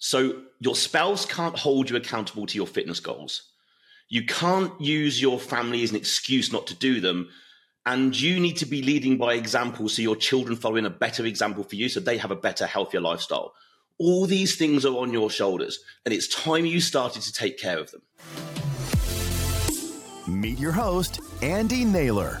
So your spouse can't hold you accountable to your fitness goals. You can't use your family as an excuse not to do them. And you need to be leading by example so your children follow in a better example for you so they have a better, healthier lifestyle. All these things are on your shoulders, and it's time you started to take care of them. Meet your host, Andy Naylor.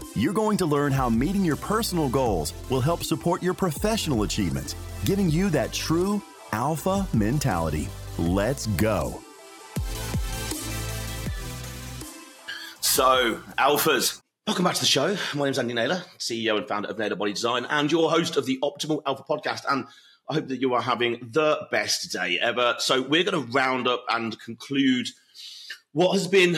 You're going to learn how meeting your personal goals will help support your professional achievements, giving you that true alpha mentality. Let's go. So, alphas. Welcome back to the show. My name is Andy Naylor, CEO and founder of Naylor Body Design, and your host of the Optimal Alpha Podcast. And I hope that you are having the best day ever. So we're going to round up and conclude what has been,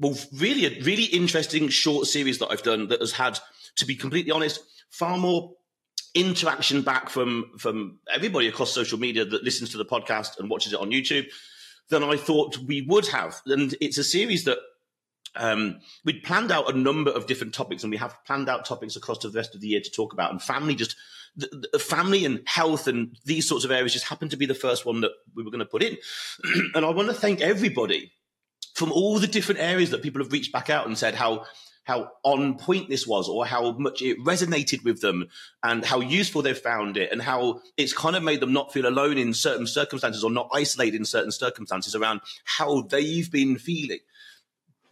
well, really a really interesting short series that I've done that has had, to be completely honest, far more interaction back from everybody across social media that listens to the podcast and watches it on YouTube than I thought we would have. And it's a series that we'd planned out a number of different topics, and we have planned out topics across to the rest of the year to talk about. And family, just the family and health and these sorts of areas just happened to be the first one that we were going to put in. And I want to thank everybody from all the different areas that people have reached back out and said how on point this was, or how much it resonated with them, and how useful they've found it, and how it's kind of made them not feel alone in certain circumstances, or not isolated in certain circumstances around how they've been feeling.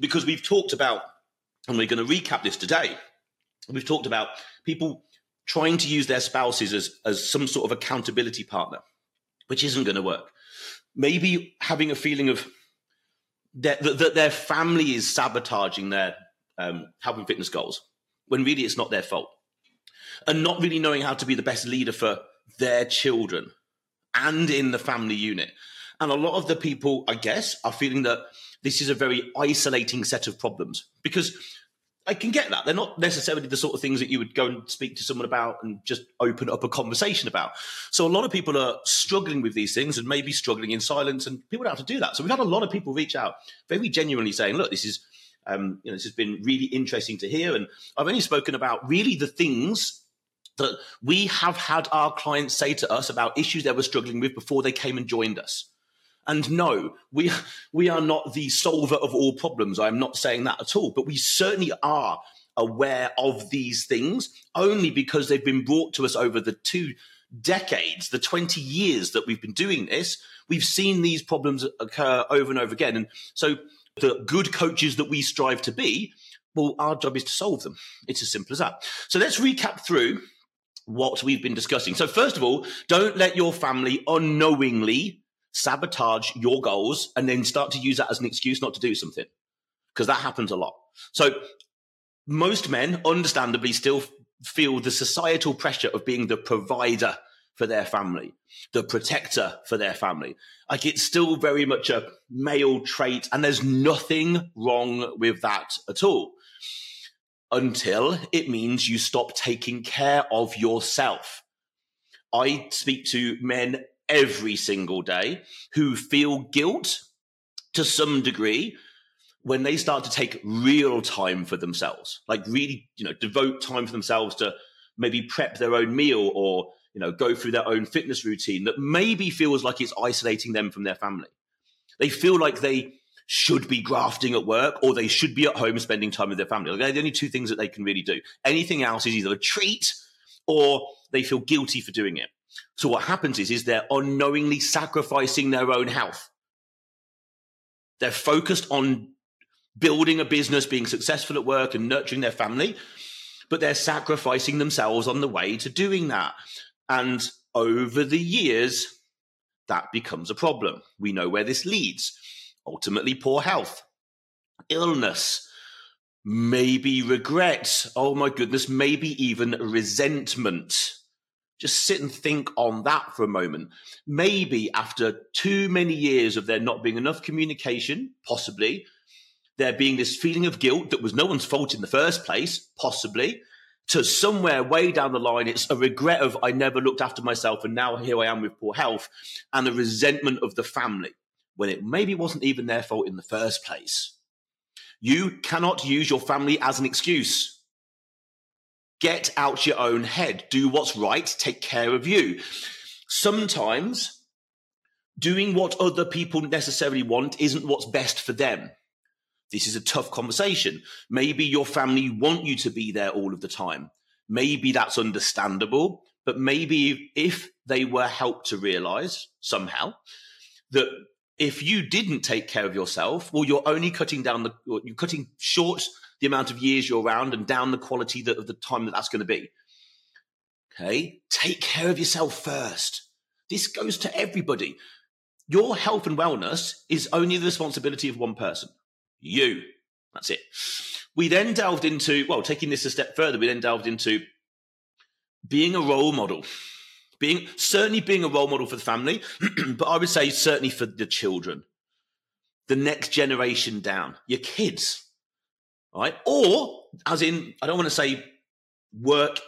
Because we've talked about, and we're going to recap this today, we've talked about people trying to use their spouses as some sort of accountability partner, which isn't going to work. Maybe having a feeling of that their family is sabotaging their health and fitness goals, when really it's not their fault. And not really knowing how to be the best leader for their children and in the family unit. And a lot of the people, I guess, are feeling that this is a very isolating set of problems, because I can get that. They're not necessarily the sort of things that you would go and speak to someone about and just open up a conversation about. So a lot of people are struggling with these things, and maybe struggling in silence, and people don't have to do that. So we've had a lot of people reach out very genuinely saying, look, this is, this has been really interesting to hear. And I've only spoken about really the things that we have had our clients say to us about issues they were struggling with before they came and joined us. And no, we are not the solver of all problems. I'm not saying that at all, but we certainly are aware of these things only because they've been brought to us over the 2 decades, the 20 years that we've been doing this. We've seen these problems occur over and over again. And so the good coaches that we strive to be, well, our job is to solve them. It's as simple as that. So let's recap through what we've been discussing. So first of all, don't let your family unknowingly sabotage your goals and then start to use that as an excuse not to do something, because that happens a lot. So most men understandably still feel the societal pressure of being the provider for their family, the protector for their family. Like, it's still very much a male trait, and there's nothing wrong with that at all, until it means you stop taking care of yourself. I speak to men every single day who feel guilt to some degree when they start to take real time for themselves, like really, devote time for themselves to maybe prep their own meal, or, go through their own fitness routine that maybe feels like it's isolating them from their family. They feel like they should be grafting at work, or they should be at home spending time with their family. Like, they're the only two things that they can really do. Anything else is either a treat or they feel guilty for doing it. So what happens is they're unknowingly sacrificing their own health. They're focused on building a business, being successful at work, and nurturing their family, but they're sacrificing themselves on the way to doing that. And over the years, that becomes a problem. We know where this leads. Ultimately, poor health, illness, maybe regret. Oh my goodness, maybe even resentment. Just sit and think on that for a moment. Maybe after too many years of there not being enough communication, possibly, there being this feeling of guilt that was no one's fault in the first place, possibly, to somewhere way down the line, it's a regret of I never looked after myself and now here I am with poor health, and the resentment of the family when it maybe wasn't even their fault in the first place. You cannot use your family as an excuse. Get out your own head. Do what's right. Take care of you. Sometimes doing what other people necessarily want isn't what's best for them. This is a tough conversation. Maybe your family want you to be there all of the time. Maybe that's understandable, but maybe if they were helped to realize somehow that if you didn't take care of yourself, well, you're only cutting short the amount of years you're around and down the quality of the time that's going to be. Okay, take care of yourself first. This goes to everybody. Your health and wellness is only the responsibility of one person. You. That's it. We then delved into, well, taking this a step further, we then delved into being a role model. Certainly being a role model for the family, but I would say certainly for the children, the next generation down, your kids, right? Or as in, I don't want to say work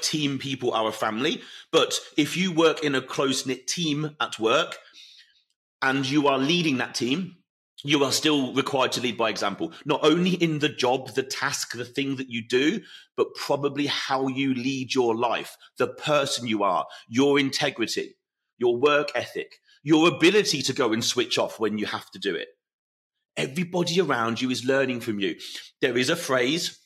team people are a family, but if you work in a close-knit team at work and you are leading that team, you are still required to lead by example, not only in the job, the task, the thing that you do, but probably how you lead your life, the person you are, your integrity, your work ethic, your ability to go and switch off when you have to do it. Everybody around you is learning from you. There is a phrase,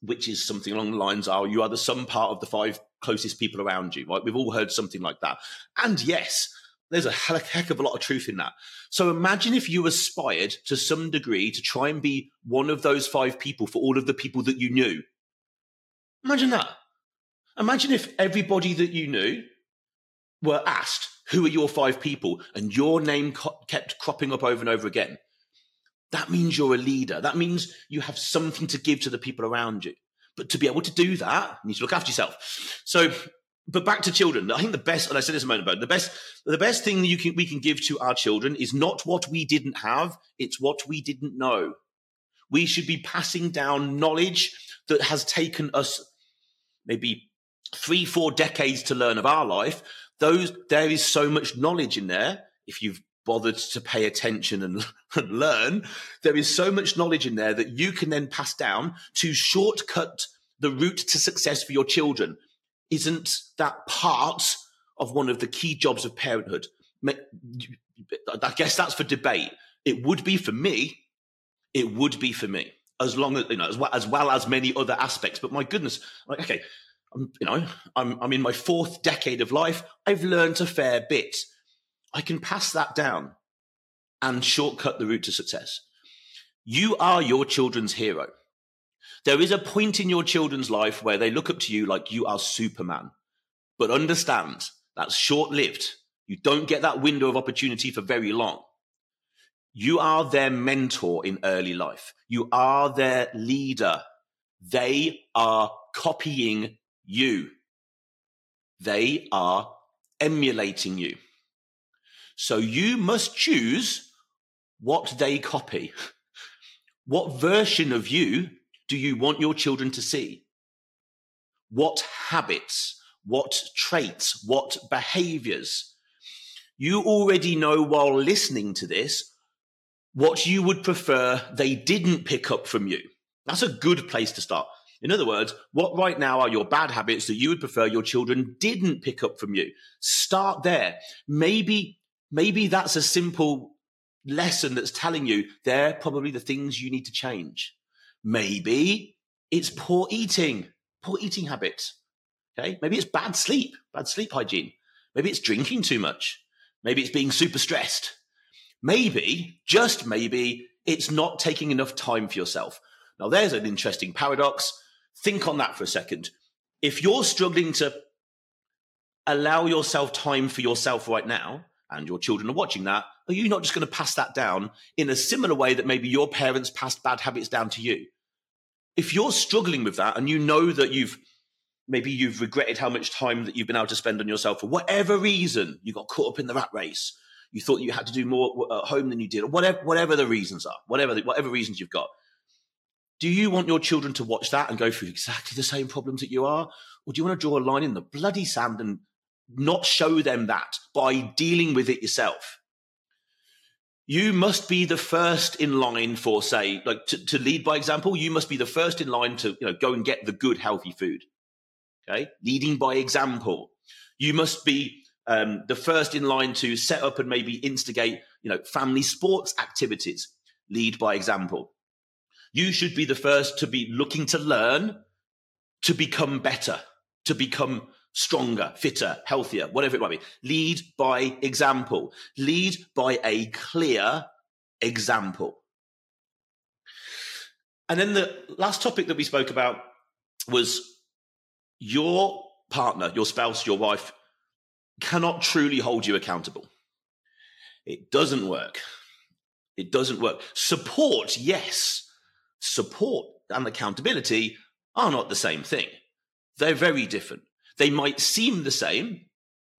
which is something along the lines of, you are the sum part of the five closest people around you, right? We've all heard something like that. And yes, there's a heck of a lot of truth in that. So imagine if you aspired to some degree to try and be one of those five people for all of the people that you knew. Imagine that. Imagine if everybody that you knew were asked, who are your five people? And your name kept cropping up over and over again. That means you're a leader. That means you have something to give to the people around you. But to be able to do that, you need to look after yourself. But back to children, I think the best, and I said this a moment ago, the best thing we can give to our children is not what we didn't have, it's what we didn't know. We should be passing down knowledge that has taken us maybe 3-4 decades to learn of our life. There is so much knowledge in there. If you've bothered to pay attention and learn, there is so much knowledge in there that you can then pass down to shortcut the route to success for your children. Isn't that part of one of the key jobs of parenthood? I guess that's for debate. It would be for me, as long as, you know, as well as many other aspects. But my goodness, like, okay, I'm in my 4th decade of life. I've learned a fair bit. I can pass that down and shortcut the route to success. You are your children's hero. There is a point in your children's life where they look up to you like you are Superman. But understand, that's short-lived. You don't get that window of opportunity for very long. You are their mentor in early life. You are their leader. They are copying you. They are emulating you. So you must choose what they copy. What version of you do you want your children to see? What habits, what traits, what behaviors? You already know while listening to this what you would prefer they didn't pick up from you. That's a good place to start. In other words, what right now are your bad habits that you would prefer your children didn't pick up from you? Start there. Maybe that's a simple lesson that's telling you they're probably the things you need to change. Maybe it's poor eating habits. Okay. Maybe it's bad sleep hygiene. Maybe it's drinking too much. Maybe it's being super stressed. Maybe, just maybe, it's not taking enough time for yourself. Now, there's an interesting paradox. Think on that for a second. If you're struggling to allow yourself time for yourself right now, and your children are watching that, are you not just going to pass that down in a similar way that maybe your parents passed bad habits down to you? If you're struggling with that and you know that you've Maybe you've regretted how much time that you've been able to spend on yourself for whatever reason. You got caught up in the rat race. You thought you had to do more at home than you did, or whatever the reasons are, whatever reasons you've got. Do you want your children to watch that and go through exactly the same problems that you are? Or do you want to draw a line in the bloody sand and not show them that by dealing with it yourself? You must be the first in line for, say, like to lead by example. You must be the first in line to, go and get the good, healthy food. Okay. Leading by example. You must be the first in line to set up and maybe instigate, family sports activities. Lead by example. You should be the first to be looking to learn, to become better, to become stronger, fitter, healthier, whatever it might be. Lead by example. Lead by a clear example. And then the last topic that we spoke about was your partner, your spouse, your wife cannot truly hold you accountable. It doesn't work. It doesn't work. Support, yes. Support and accountability are not the same thing. They're very different. They might seem the same.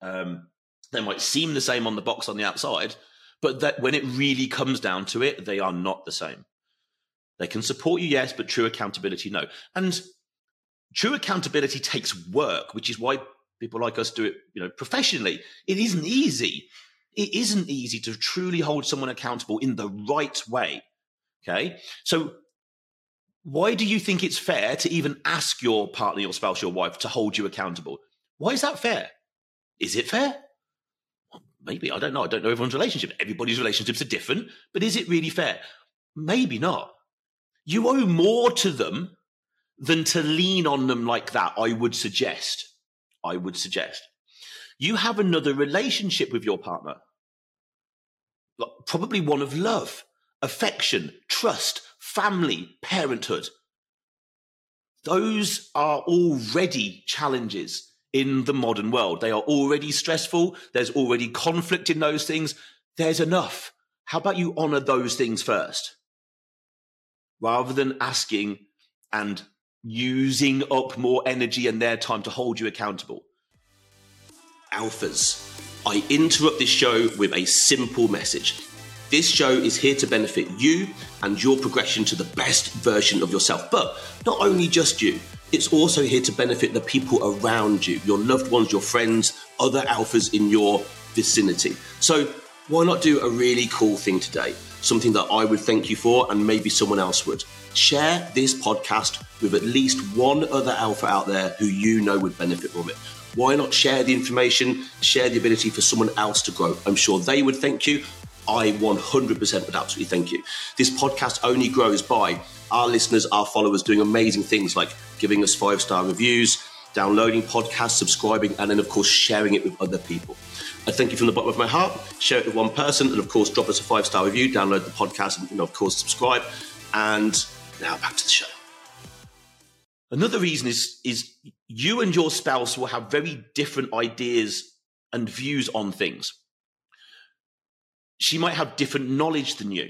They might seem the same on the box on the outside, but that when it really comes down to it, they are not the same. They can support you, yes, but true accountability, no. And true accountability takes work, which is why people like us do it, professionally. It isn't easy. It isn't easy to truly hold someone accountable in the right way. Okay. So why do you think it's fair to even ask your partner, your spouse, your wife to hold you accountable? Why is that fair? Is it fair? Well, maybe. I don't know. I don't know everyone's relationship. Everybody's relationships are different, but is it really fair? Maybe not. You owe more to them than to lean on them like that, I would suggest. You have another relationship with your partner. Probably one of love, affection, trust, family, parenthood. Those are already challenges in the modern world. They are already stressful. There's already conflict in those things. There's enough. How about you honor those things first? Rather than asking and using up more energy and their time to hold you accountable. Alphas, I interrupt this show with a simple message. This show is here to benefit you and your progression to the best version of yourself. But not only just you, it's also here to benefit the people around you, your loved ones, your friends, other alphas in your vicinity. So why not do a really cool thing today? Something that I would thank you for, and maybe someone else would. Share this podcast with at least one other alpha out there who you know would benefit from it. Why not share the information, share the ability for someone else to grow? I'm sure they would thank you. I 100% would absolutely thank you. This podcast only grows by our listeners, our followers doing amazing things like giving us 5-star reviews, downloading podcasts, subscribing, and then, of course, sharing it with other people. I thank you from the bottom of my heart. Share it with one person and, of course, drop us a 5-star review, download the podcast, and, of course, subscribe. And now back to the show. Another reason is you and your spouse will have very different ideas and views on things. She might have different knowledge than you,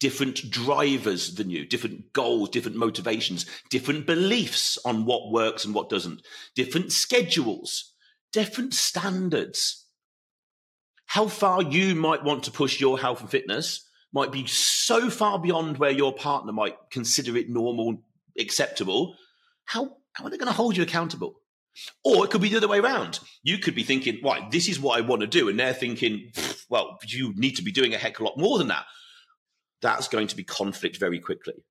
different drivers than you, different goals, different motivations, different beliefs on what works and what doesn't, different schedules, different standards. How far you might want to push your health and fitness might be so far beyond where your partner might consider it normal, acceptable. How are they going to hold you accountable? Or it could be the other way around. You could be thinking, right, this is what I want to do. And they're thinking, well, you need to be doing a heck of a lot more than that. That's going to be conflict very quickly.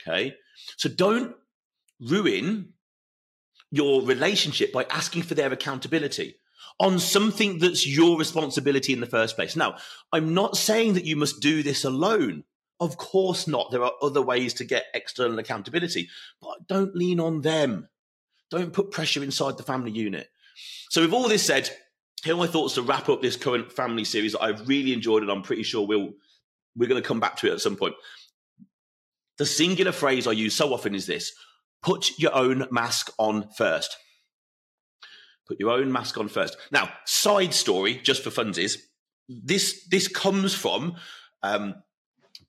Okay. So don't ruin your relationship by asking for their accountability on something that's your responsibility in the first place. Now, I'm not saying that you must do this alone. Of course not. There are other ways to get external accountability, but don't lean on them. Don't put pressure inside the family unit. So with all this said, here are my thoughts to wrap up this current family series that I've really enjoyed, and I'm pretty sure we're going to come back to it at some point. The singular phrase I use so often is this: put your own mask on first. Put your own mask on first. Now, side story, just for funsies, this comes from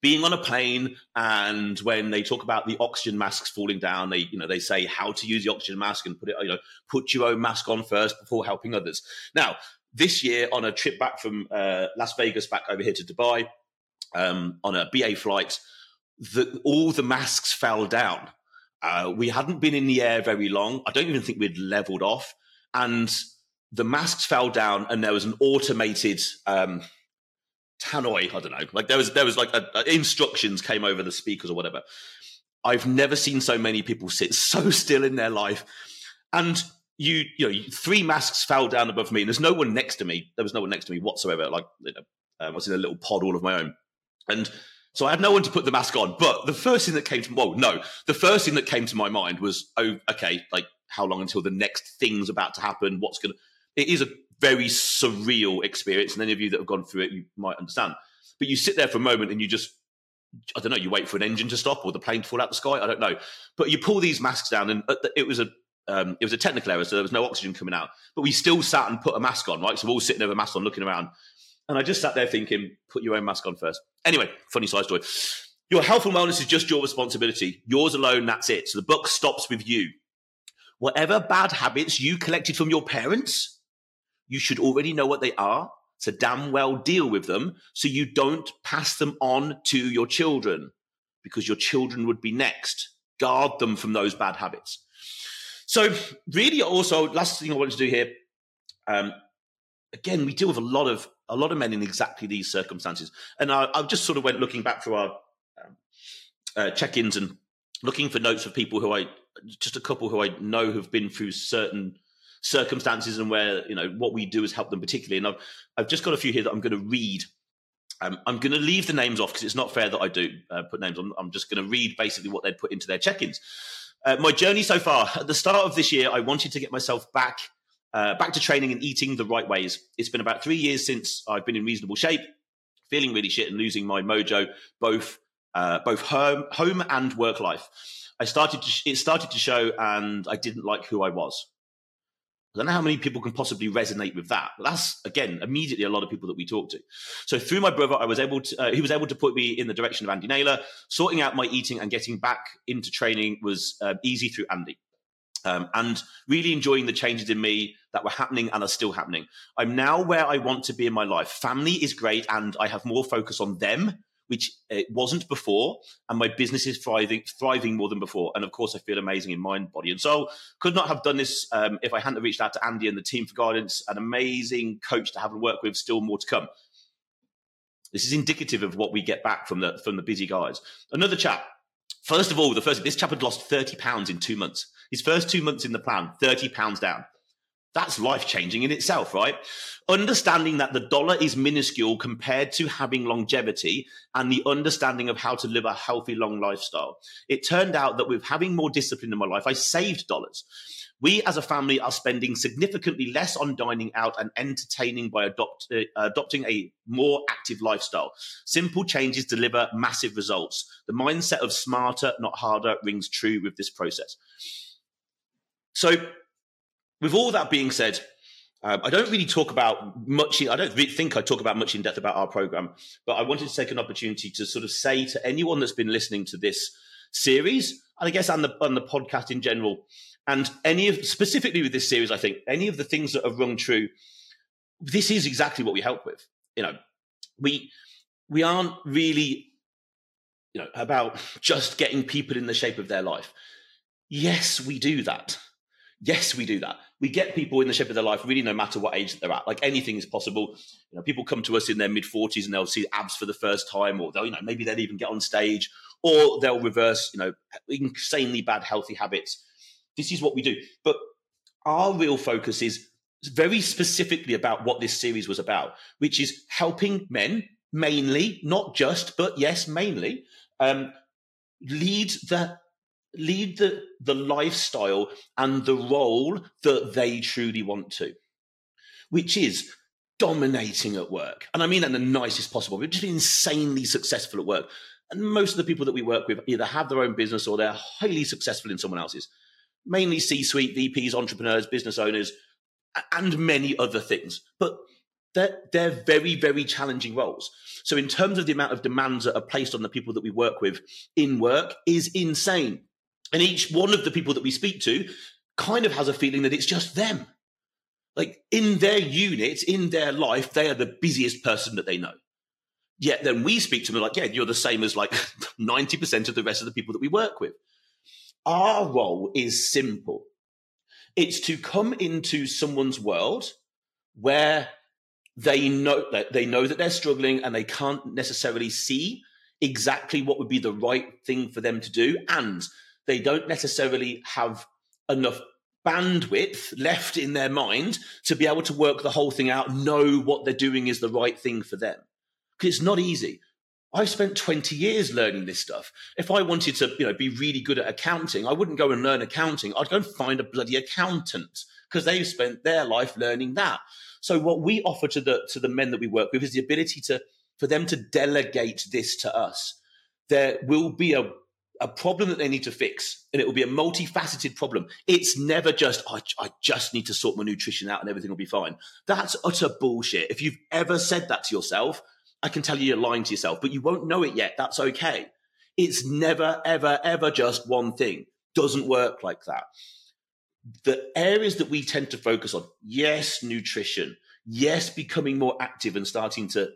being on a plane, and when they talk about the oxygen masks falling down, they say how to use the oxygen mask and put your own mask on first before helping others. Now, this year on a trip back from Las Vegas back over here to Dubai, on a BA flight, all the masks fell down. We hadn't been in the air very long. I don't even think we'd leveled off, and the masks fell down, and there was an automated tannoy, I don't know. Like there was like instructions came over the speakers or whatever. I've never seen so many people sit so still in their life. And three masks fell down above me, and there's no one next to me. There was no one next to me whatsoever. Like I was in a little pod all of my own, and so I had no one to put the mask on. But the first thing that came to my mind was, oh, okay, like how long until the next thing's about to happen? It is a very surreal experience, and any of you that have gone through it, you might understand. But you sit there for a moment and you just, I don't know, you wait for an engine to stop or the plane to fall out the sky, I don't know. But you pull these masks down, and it was a technical error, so there was no oxygen coming out. But we still sat and put a mask on, right? So we're all sitting there with a mask on, looking around. And I just sat there thinking, put your own mask on first. Anyway, funny side story. Your health and wellness is just your responsibility. Yours alone, that's it. So the buck stops with you. Whatever bad habits you collected from your parents, you should already know what they are, so damn well deal with them so you don't pass them on to your children, because your children would be next. Guard them from those bad habits. So really, also, last thing I wanted to do here, again, we deal with a lot of men in exactly these circumstances. And I just sort of went looking back through our check-ins and looking for notes of people just a couple who I know have been through certain circumstances and where, what we do is help them particularly. And I've just got a few here that I'm going to read. I'm going to leave the names off because it's not fair that I do put names on. I'm just going to read basically what they'd put into their check-ins. My journey so far, at the start of this year, I wanted to get myself back to training and eating the right ways. It's been about 3 years since I've been in reasonable shape, feeling really shit and losing my mojo, both home and work life. It started to show, and I didn't like who I was. I don't know how many people can possibly resonate with that. That's, again, immediately a lot of people that we talk to. So through my brother, he was able to put me in the direction of Andy Naylor. Sorting out my eating and getting back into training was easy through Andy. And really enjoying the changes in me that were happening and are still happening. I'm now where I want to be in my life. Family is great, and I have more focus on them, which it wasn't before, and my business is thriving more than before. And, of course, I feel amazing in mind, body, and soul. Could not have done this if I hadn't reached out to Andy and the team for guidance, an amazing coach to have and work with, still more to come. This is indicative of what we get back from the busy guys. Another chap. First of all, this chap had lost 30 pounds in 2 months. His first 2 months in the plan, 30 pounds down. That's life-changing in itself, right? Understanding that the dollar is minuscule compared to having longevity and the understanding of how to live a healthy, long lifestyle. It turned out that with having more discipline in my life, I saved dollars. We as a family are spending significantly less on dining out and entertaining by adopting a more active lifestyle. Simple changes deliver massive results. The mindset of smarter, not harder, rings true with this process. So, with all that being said, I don't think I talk about much in depth about our program, but I wanted to take an opportunity to sort of say to anyone that's been listening to this series, and I guess on the podcast in general, and specifically with this series, I think any of the things that have rung true, this is exactly what we help with. We aren't really, about just getting people in the shape of their life. Yes, we do that. We get people in the shape of their life, really, no matter what age that they're at. Like anything is possible. People come to us in their mid-40s and they'll see abs for the first time, or they'll, maybe they'll even get on stage, or they'll reverse, insanely bad healthy habits. This is what we do. But our real focus is very specifically about what this series was about, which is helping men mainly, not just, but yes, mainly, lead the lifestyle and the role that they truly want to, which is dominating at work. And I mean that in the nicest possible. We're just insanely successful at work. And most of the people that we work with either have their own business or they're highly successful in someone else's, mainly C-suite, VPs, entrepreneurs, business owners, and many other things. But they're very, very challenging roles. So in terms of the amount of demands that are placed on the people that we work with in work is insane. And each one of the people that we speak to kind of has a feeling that it's just them. Like in their unit, in their life, they are the busiest person that they know. Yet then we speak to them like, yeah, you're the same as like 90% of the rest of the people that we work with. Our role is simple. It's to come into someone's world where they know that they're struggling and they can't necessarily see exactly what would be the right thing for them to do. And they don't necessarily have enough bandwidth left in their mind to be able to work the whole thing out, know what they're doing is the right thing for them. Because it's not easy. I've spent 20 years learning this stuff. If I wanted to, be really good at accounting, I wouldn't go and learn accounting. I'd go and find a bloody accountant because they've spent their life learning that. So what we offer to the men that we work with is the ability for them to delegate this to us. There will be a problem that they need to fix, and it will be a multifaceted problem. It's never just, I just need to sort my nutrition out and everything will be fine. That's utter bullshit. If you've ever said that to yourself, I can tell you you're lying to yourself, but you won't know it yet. That's okay. It's never, ever, ever just one thing. Doesn't work like that. The areas that we tend to focus on, yes, nutrition, yes, becoming more active and starting to,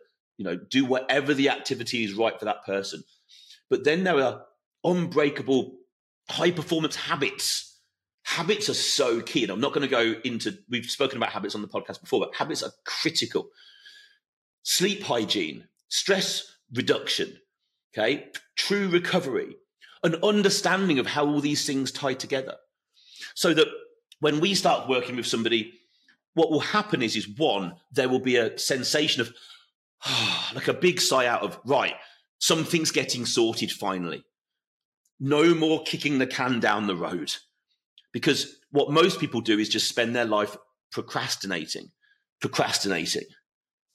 do whatever the activity is right for that person. But then there are unbreakable high performance habits. Habits are so key. And I'm not going to go into, we've spoken about habits on the podcast before, but habits are critical. Sleep hygiene, stress reduction, okay, true recovery, an understanding of how all these things tie together. So that when we start working with somebody, what will happen is one, there will be a sensation of like a big sigh out of, right, something's getting sorted finally. No more kicking the can down the road. Because what most people do is just spend their life procrastinating.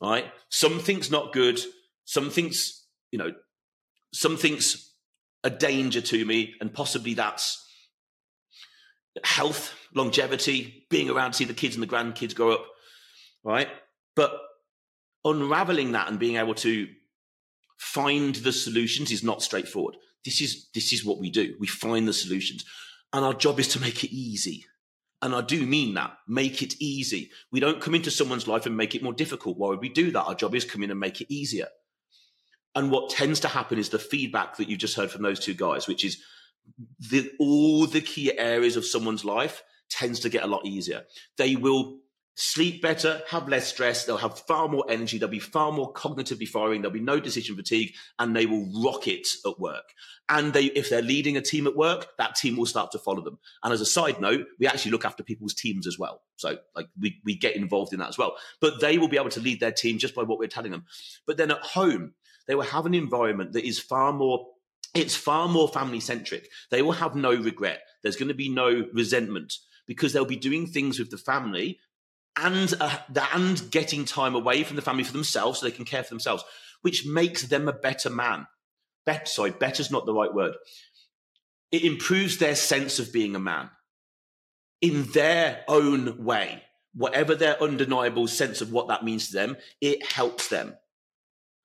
Right? Something's not good. Something's a danger to me. And possibly that's health, longevity, being around to see the kids and the grandkids grow up. Right? But unraveling that and being able to find the solutions is not straightforward. This is what we do. We find the solutions. And our job is to make it easy. And I do mean that, make it easy. We don't come into someone's life and make it more difficult. Why would we do that? Our job is come in and make it easier. And what tends to happen is the feedback that you just heard from those two guys, which is all the key areas of someone's life tends to get a lot easier. They will sleep better, have less stress. They'll have far more energy. They'll be far more cognitively firing. There'll be no decision fatigue, and they will rock it at work. And if they're leading a team at work, that team will start to follow them. And as a side note, we actually look after people's teams as well. So like we get involved in that as well. But they will be able to lead their team just by what we're telling them. But then at home, they will have an environment that is far more family centric. They will have no regret. There's going to be no resentment because they'll be doing things with the family and getting time away from the family for themselves so they can care for themselves, which makes them a better man. Better's not the right word. It improves their sense of being a man in their own way. Whatever their undeniable sense of what that means to them, it helps them.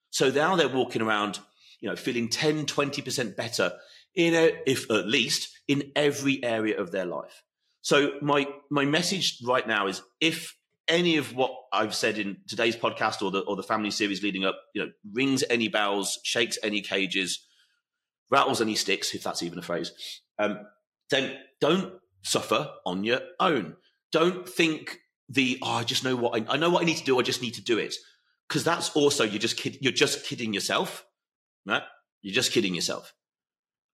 So now they're walking around, feeling 10, 20% better in every area of their life. So my message right now is if any of what I've said in today's podcast or the family series leading up, rings any bells, shakes any cages, rattles any sticks, if that's even a phrase, then don't suffer on your own. Don't think I know what I need to do. I just need to do it. Cause that's also, you're just kidding yourself, right? You're just kidding yourself.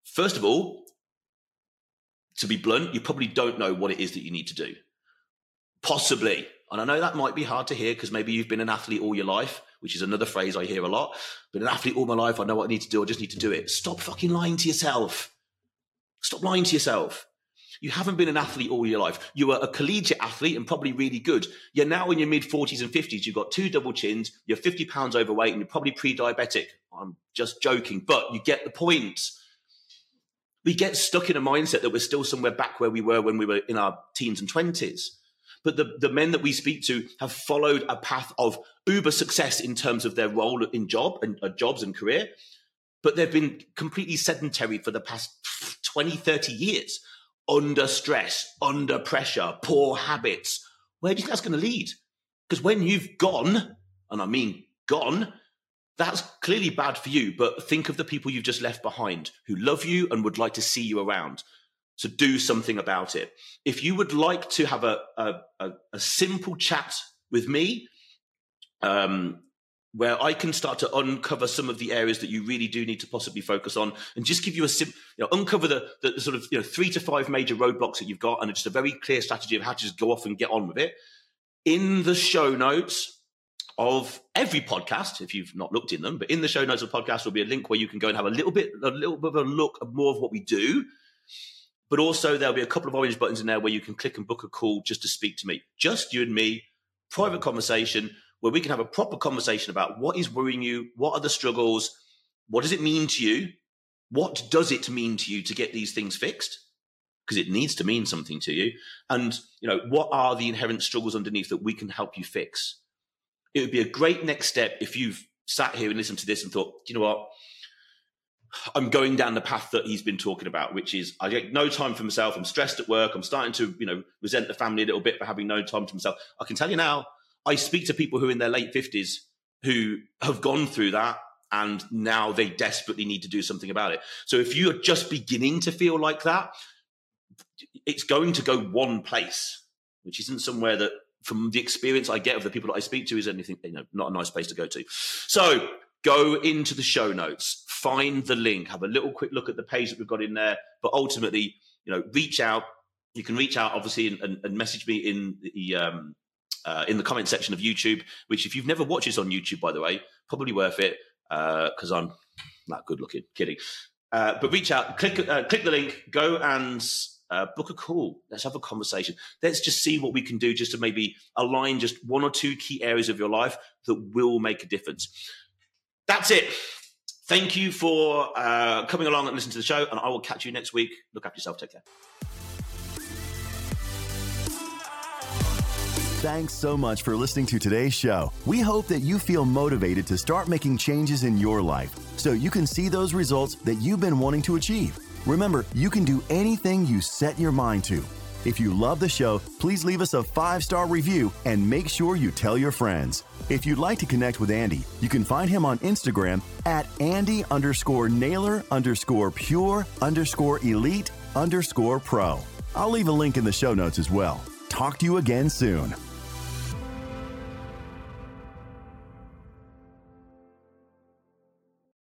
First of all, to be blunt, you probably don't know what it is that you need to do. Possibly. And I know that might be hard to hear because maybe you've been an athlete all your life, which is another phrase I hear a lot. Been an athlete all my life. I know what I need to do. I just need to do it. Stop fucking lying to yourself. Stop lying to yourself. You haven't been an athlete all your life. You were a collegiate athlete and probably really good. You're now in your mid 40s and 50s. You've got two double chins. You're 50 pounds overweight and you're probably pre-diabetic. I'm just joking, but you get the point. We get stuck in a mindset that we're still somewhere back where we were when we were in our teens and 20s. But the men that we speak to have followed a path of uber success in terms of their role in jobs and career, but they've been completely sedentary for the past 20, 30 years, under stress, under pressure, poor habits. Where do you think that's going to lead? Because when you've gone, and I mean gone, that's clearly bad for you, but think of the people you've just left behind who love you and would like to see you around. So do something about it. If you would like to have a simple chat with me, where I can start to uncover some of the areas that you really do need to possibly focus on, and just give you uncover the sort of 3 to 5 major roadblocks that you've got, and just a very clear strategy of how to just go off and get on with it. In the show notes of every podcast, if you've not looked in them, but in the show notes of podcast will be a link where you can go and have a little bit of a look at more of what we do. But also there'll be a couple of orange buttons in there where you can click and book a call just to speak to me, just you and me, private conversation where we can have a proper conversation about what is worrying you, what are the struggles, what does it mean to you, what does it mean to you to get these things fixed? Because it needs to mean something to you. And what are the inherent struggles underneath that we can help you fix? It would be a great next step if you've sat here and listened to this and thought, you know what, I'm going down the path that he's been talking about, which is I get no time for myself. I'm stressed at work. I'm starting to, resent the family a little bit for having no time to myself. I can tell you now, I speak to people who are in their late 50s who have gone through that, and now they desperately need to do something about it. So if you are just beginning to feel like that, it's going to go one place, which isn't somewhere that, from the experience I get of the people that I speak to, is anything, not a nice place to go to. So go into the show notes, find the link, have a little quick look at the page that we've got in there, but ultimately, reach out. You can reach out obviously and message me in the comment section of YouTube, which if you've never watched this on YouTube, by the way, probably worth it. Cause I'm not good looking, kidding. But reach out, click the link, go and book a call. Let's have a conversation. Let's just see what we can do just to maybe align just 1 or 2 key areas of your life that will make a difference. That's it. Thank you for coming along and listening to the show, and I will catch you next week. Look after yourself. Take care. Thanks so much for listening to today's show. We hope that you feel motivated to start making changes in your life so you can see those results that you've been wanting to achieve. Remember, you can do anything you set your mind to. If you love the show, please leave us a 5-star review and make sure you tell your friends. If you'd like to connect with Andy, you can find him on Instagram at Andy_Naylor_pure_elite_pro. I'll leave a link in the show notes as well. Talk to you again soon.